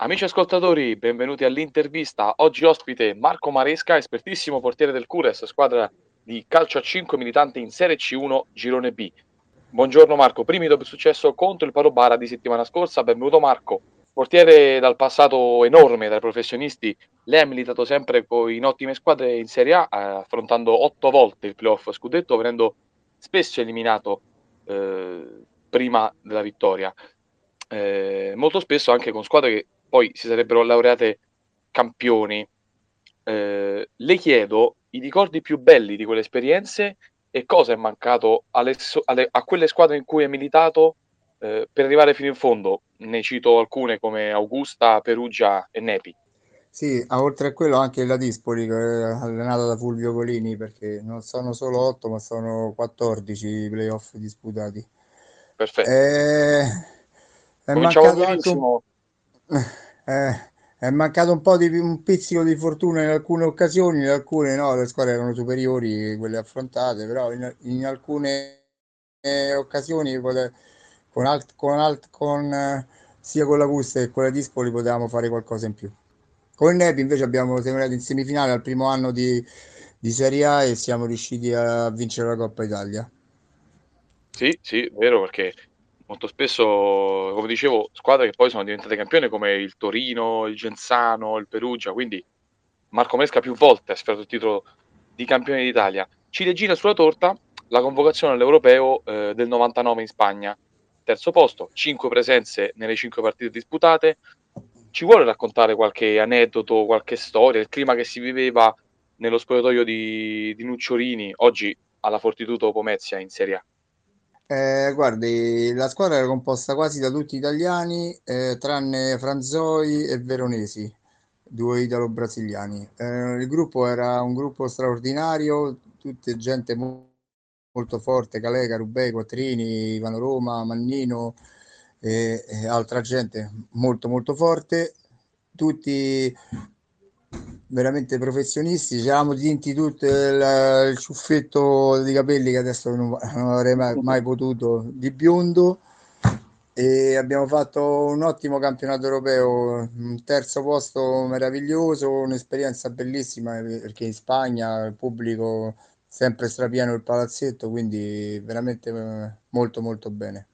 Amici ascoltatori, benvenuti all'intervista. Oggi ospite Marco Maresca, espertissimo portiere del Cures, squadra di calcio a 5 militante in Serie C1 Girone B. Buongiorno Marco, primi dopo il successo contro il Palombara di settimana scorsa. Benvenuto Marco, portiere dal passato enorme, dai professionisti. Lei ha militato sempre in ottime squadre in Serie A, affrontando 8 volte il playoff scudetto, venendo spesso eliminato prima della vittoria. Molto spesso anche con squadre che poi si sarebbero laureate campioni. Le chiedo i ricordi più belli di quelle esperienze e cosa è mancato a quelle squadre in cui è militato per arrivare fino in fondo. Ne cito alcune come Augusta, Perugia e Nepi. Sì, oltre a quello anche il Ladispoli, allenata da Fulvio Colini, perché non sono solo 8 ma sono 14 i playoff disputati. Perfetto. È mancato un po' di un pizzico di fortuna in alcune occasioni, in alcune no, le squadre erano superiori quelle affrontate, però in alcune occasioni sia con l'Augusta che con la Dispoli potevamo fare qualcosa in più. Con il Nepi invece abbiamo sembrato in semifinale al primo anno di Serie A e siamo riusciti a vincere la Coppa Italia. Sì, vero, perché molto spesso, come dicevo, squadre che poi sono diventate campione come il Torino, il Genzano, il Perugia, quindi Marco Maresca più volte ha sferrato il titolo di campione d'Italia. Ciliegina sulla torta, la convocazione all'Europeo del 99 in Spagna. Terzo posto, 5 presenze nelle 5 partite disputate. Ci vuole raccontare qualche aneddoto, qualche storia, il clima che si viveva nello spogliatoio di Nucciorini, oggi alla Fortitudo Pomezia in Serie A? Guardi, la squadra era composta quasi da tutti italiani, tranne Franzoi e Veronesi, due italo-brasiliani. Il gruppo era un gruppo straordinario, tutta gente molto forte, Calega, Rubè, Quattrini, Ivano-Roma, Mannino e altra gente molto molto forte, tutti veramente professionisti. Ci eravamo tinti tutto il ciuffetto di capelli, che adesso non avrei mai potuto, di biondo, e abbiamo fatto un ottimo campionato europeo, un terzo posto meraviglioso, un'esperienza bellissima, perché in Spagna il pubblico sempre strapieno il palazzetto, quindi veramente molto molto bene.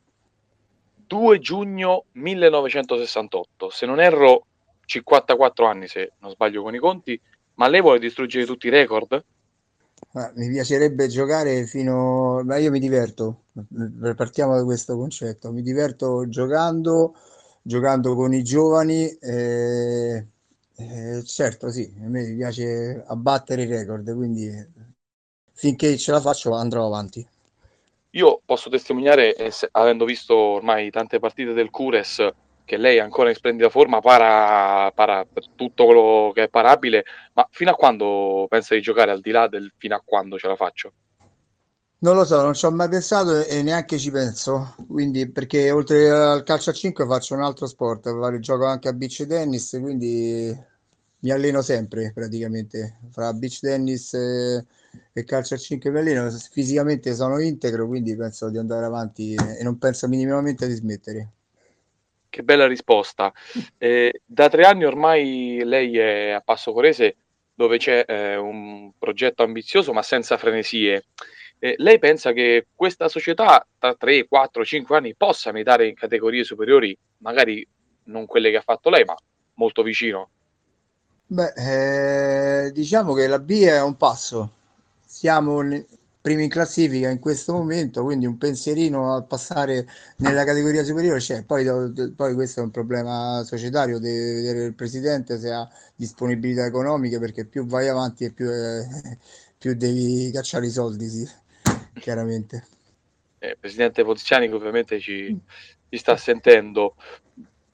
2 giugno 1968, se non erro 54 anni, se non sbaglio con i conti, ma lei vuole distruggere tutti i record? Mi piacerebbe giocare ma io mi diverto, partiamo da questo concetto, mi diverto giocando con i giovani, certo sì, a me piace abbattere i record, quindi finché ce la faccio andrò avanti. Io posso testimoniare, avendo visto ormai tante partite del Cures, che lei è ancora in splendida forma, para tutto quello che è parabile, ma fino a quando pensa di giocare, al di là del fino a quando ce la faccio? Non lo so, non ci ho mai pensato e neanche ci penso, quindi, perché oltre al calcio a 5 faccio un altro sport, gioco anche a beach tennis, quindi mi alleno sempre praticamente, fra beach tennis e calcio a 5 mi alleno, fisicamente sono integro, quindi penso di andare avanti e non penso minimamente di smettere. Che bella risposta. Da 3 anni ormai lei è a Passo Corese, dove c'è un progetto ambizioso ma senza frenesie. Lei pensa che questa società tra 3, 4, 5 anni possa militare in categorie superiori, magari non quelle che ha fatto lei, ma molto vicino? Beh, diciamo che la B è un passo. Siamo primi in classifica in questo momento, quindi un pensierino a passare nella categoria superiore c'è, poi questo è un problema societario, deve vedere il presidente se ha disponibilità economiche, perché più vai avanti e più devi cacciare i soldi, sì, chiaramente. Presidente Pozziani, che ovviamente ci sta sentendo.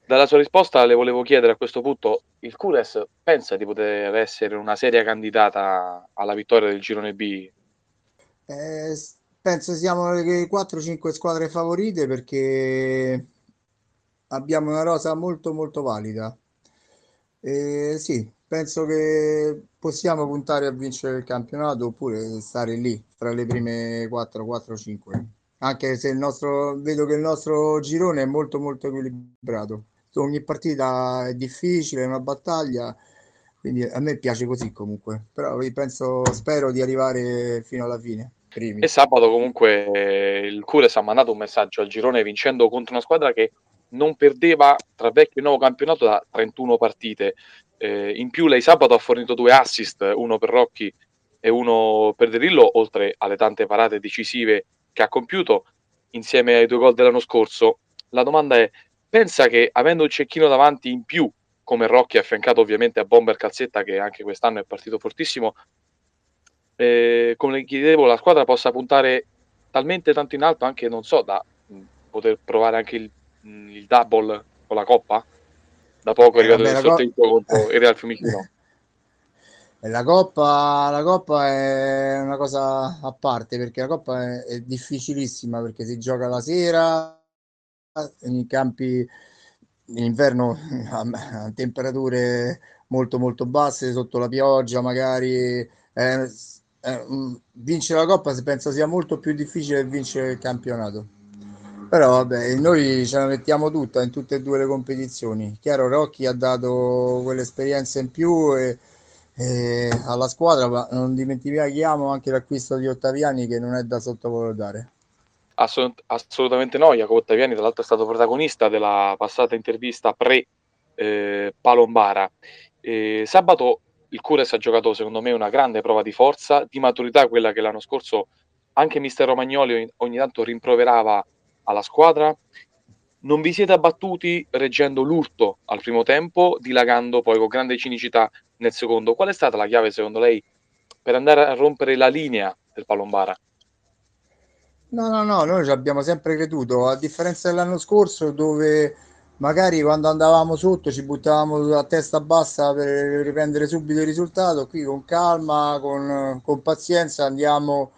Dalla sua risposta le volevo chiedere a questo punto, il Cures pensa di poter essere una seria candidata alla vittoria del Girone B? Penso siamo le 4-5 squadre favorite, perché abbiamo una rosa molto molto valida. Sì, penso che possiamo puntare a vincere il campionato oppure stare lì fra le prime 4-5, anche se vedo che il nostro girone è molto molto equilibrato, ogni partita è difficile, è una battaglia, quindi a me piace così comunque, però penso, spero di arrivare fino alla fine. Primi. E sabato comunque il Cures ha mandato un messaggio al girone vincendo contro una squadra che non perdeva tra vecchio e nuovo campionato da 31 partite. In più lei sabato ha fornito 2 assist, uno per Rocchi e uno per Derillo, oltre alle tante parate decisive che ha compiuto insieme ai 2 gol dell'anno scorso. La domanda è, pensa che avendo il cecchino davanti in più, come Rocchi affiancato ovviamente a Bomber Calzetta che anche quest'anno è partito fortissimo, come le chiedevo, la squadra possa puntare talmente tanto in alto anche, non so, da poter provare anche il double con la Coppa? Da poco è arrivato il sorteggio contro il Real Fiumicino. La Coppa è una cosa a parte, perché la Coppa è difficilissima, perché si gioca la sera in campi in inverno a temperature molto molto basse, sotto la pioggia magari. Vincere la Coppa si pensa sia molto più difficile che vincere il campionato, però vabbè, noi ce la mettiamo tutta in tutte e 2 le competizioni. Chiaro, Rocchi ha dato quell'esperienza in più e alla squadra, ma non dimentichiamo anche l'acquisto di Ottaviani, che non è da sottovalutare. Assolutamente no, Jacopo Ottaviani tra l'altro è stato protagonista della passata intervista pre-Palombara. Sabato il Cures ha giocato, secondo me, una grande prova di forza, di maturità, quella che l'anno scorso anche mister Romagnoli ogni tanto rimproverava alla squadra. Non vi siete abbattuti reggendo l'urto al primo tempo, dilagando poi con grande cinicità nel secondo. Qual è stata la chiave, secondo lei, per andare a rompere la linea del Palombara? No, noi ci abbiamo sempre creduto, a differenza dell'anno scorso dove magari quando andavamo sotto ci buttavamo a testa bassa per riprendere subito il risultato. Qui con calma, con pazienza andiamo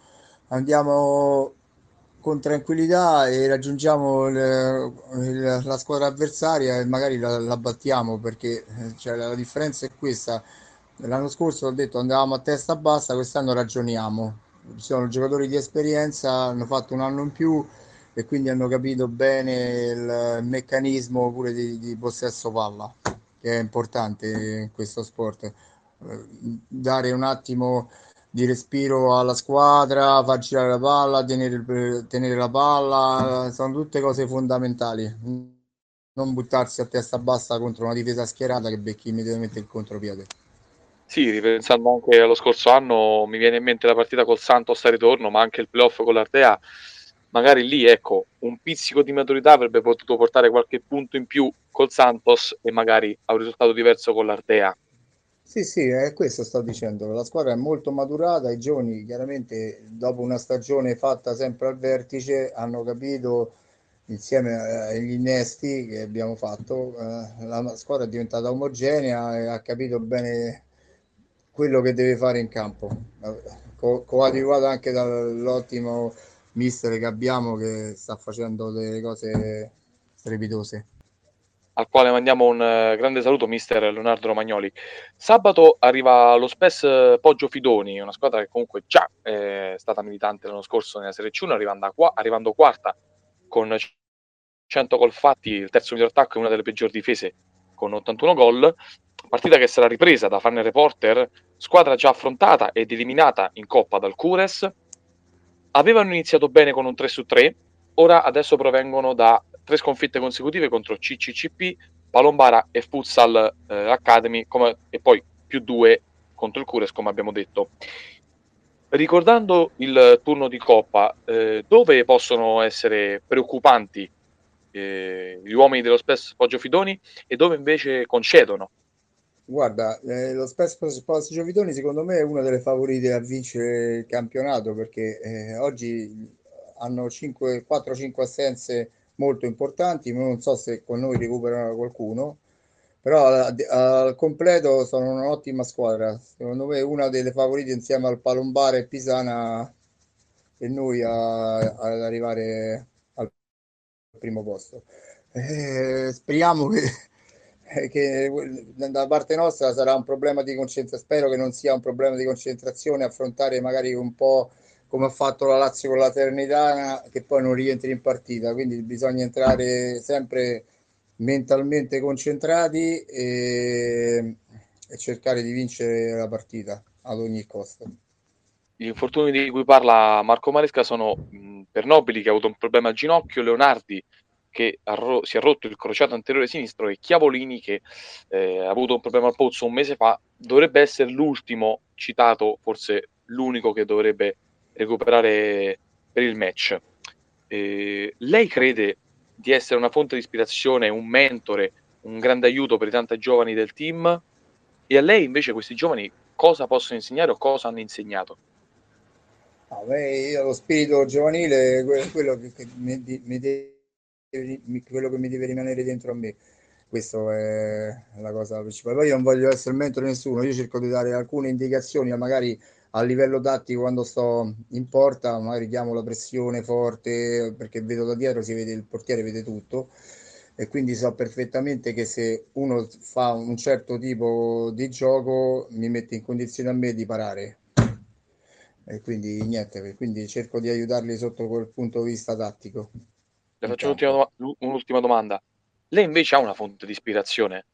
con tranquillità e raggiungiamo la squadra avversaria e magari la battiamo, perché cioè, la differenza è questa. L'anno scorso, ho detto, andavamo a testa bassa, quest'anno ragioniamo. Ci sono giocatori di esperienza, hanno fatto un anno in più e quindi hanno capito bene il meccanismo pure di possesso palla, che è importante in questo sport. Dare un attimo di respiro alla squadra, far girare la palla, tenere la palla, sono tutte cose fondamentali. Non buttarsi a testa bassa contro una difesa schierata che becchi immediatamente il contropiede. Sì, ripensando anche allo scorso anno, mi viene in mente la partita col Santos a ritorno, ma anche il playoff con l'Ardea. Magari lì, ecco, un pizzico di maturità avrebbe potuto portare qualche punto in più col Santos e magari a un risultato diverso con l'Ardea. Sì, è questo sto dicendo. La squadra è molto maturata, i giovani chiaramente dopo una stagione fatta sempre al vertice hanno capito, insieme agli innesti che abbiamo fatto, la squadra è diventata omogenea e ha capito bene quello che deve fare in campo, coadiuvato anche dall'ottimo mister che abbiamo, che sta facendo delle cose strepitose, al quale mandiamo un grande saluto, mister Leonardo Romagnoli. Sabato arriva lo Spes Poggio Fidoni, una squadra che comunque già è stata militante l'anno scorso nella Serie C1, arrivando quarta con 100 gol fatti, il terzo miglior attacco e una delle peggiori difese con 81 gol. Partita che sarà ripresa da Farne Reporter, squadra già affrontata ed eliminata in Coppa dal Cures. Avevano iniziato bene con un 3-3, ora adesso provengono da 3 sconfitte consecutive contro CCCP, Palombara e Futsal Academy, e poi più 2 contro il Cures, come abbiamo detto. Ricordando il turno di Coppa, dove possono essere preoccupanti gli uomini dello Spes Poggio Fidoni e dove invece concedono? Guarda, lo Spes Poggio Fidoni secondo me è una delle favorite a vincere il campionato, perché oggi hanno 4-5 assenze molto importanti, non so se con noi recuperano qualcuno, però al completo sono un'ottima squadra, secondo me una delle favorite insieme al Palombara e Pisana e noi ad arrivare al primo posto. Speriamo che da parte nostra sarà un problema di concentrazione, spero che non sia un problema di concentrazione, affrontare magari un po' come ha fatto la Lazio con la Salernitana, che poi non rientri in partita, quindi bisogna entrare sempre mentalmente concentrati e cercare di vincere la partita ad ogni costo. Gli infortuni di cui parla Marco Maresca sono per Nobili, che ha avuto un problema al ginocchio, Leonardi, che si è rotto il crociato anteriore sinistro, e Chiavolini, che ha avuto un problema al polso un mese fa. Dovrebbe essere l'ultimo citato, forse l'unico che dovrebbe recuperare per il match. Lei crede di essere una fonte di ispirazione, un mentore, un grande aiuto per i tanti giovani del team? E a lei invece questi giovani cosa possono insegnare o cosa hanno insegnato? Io lo spirito giovanile è quello che mi deve rimanere dentro a me. Questa è la cosa principale. Poi io non voglio essere mentore a nessuno, io cerco di dare alcune indicazioni, magari a livello tattico quando sto in porta, magari chiamo la pressione forte, perché vedo da dietro, si vede il portiere, vede tutto, e quindi so perfettamente che se uno fa un certo tipo di gioco mi mette in condizione a me di parare, e quindi niente, quindi cerco di aiutarli sotto quel punto di vista tattico. Le faccio un'ultima domanda. Lei invece ha una fonte di ispirazione?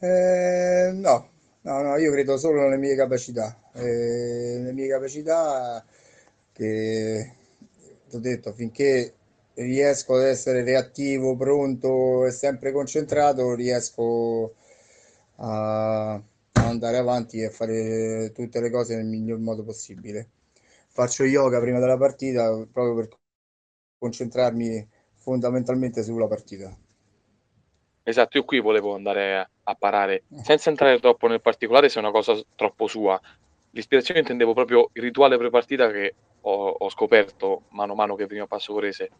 No, io credo solo nelle mie capacità. Che ti ho detto, finché riesco ad essere reattivo, pronto e sempre concentrato, riesco a andare avanti e fare tutte le cose nel miglior modo possibile. Faccio yoga prima della partita proprio per concentrarmi fondamentalmente sulla partita. Esatto, io qui volevo andare a parare, senza entrare troppo nel particolare se è una cosa troppo sua. L'ispirazione intendevo proprio il rituale pre-partita che ho scoperto mano a mano che veniva a Passo Corese.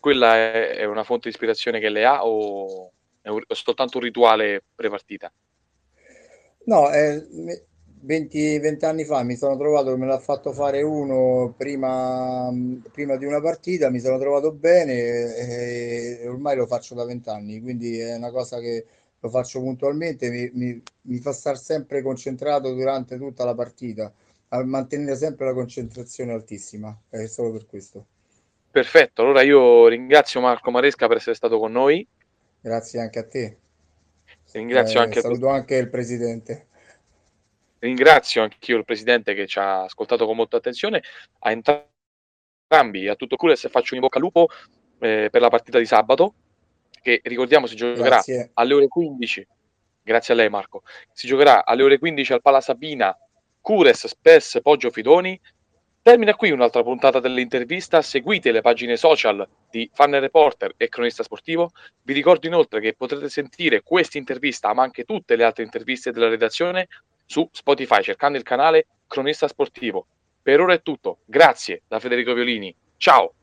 Quella è una fonte di ispirazione che lei ha o è soltanto un rituale pre-partita? No, 20 anni fa mi sono trovato che me l'ha fatto fare uno prima di una partita, mi sono trovato bene e ormai lo faccio da 20 anni, quindi è una cosa che lo faccio puntualmente, mi fa star sempre concentrato durante tutta la partita, a mantenere sempre la concentrazione altissima, è solo per questo. Perfetto, allora io ringrazio Marco Maresca per essere stato con noi. Grazie anche a te. Ringrazio anche saluto anche il presidente. Ringrazio anch'io il presidente che ci ha ascoltato con molta attenzione. A entrambi, a tutto Cures, faccio un in bocca al lupo per la partita di sabato, che ricordiamo si giocherà alle ore 15. Grazie a lei Marco. Si giocherà alle ore 15 al Pala Sabina, Cures Spes Poggio Fidoni. Termina qui un'altra puntata dell'intervista. Seguite le pagine social di Farne Reporter e Cronista Sportivo. Vi ricordo inoltre che potrete sentire questa intervista, ma anche tutte le altre interviste della redazione, su Spotify, cercando il canale Cronista Sportivo. Per ora è tutto. Grazie da Federico Violini. Ciao!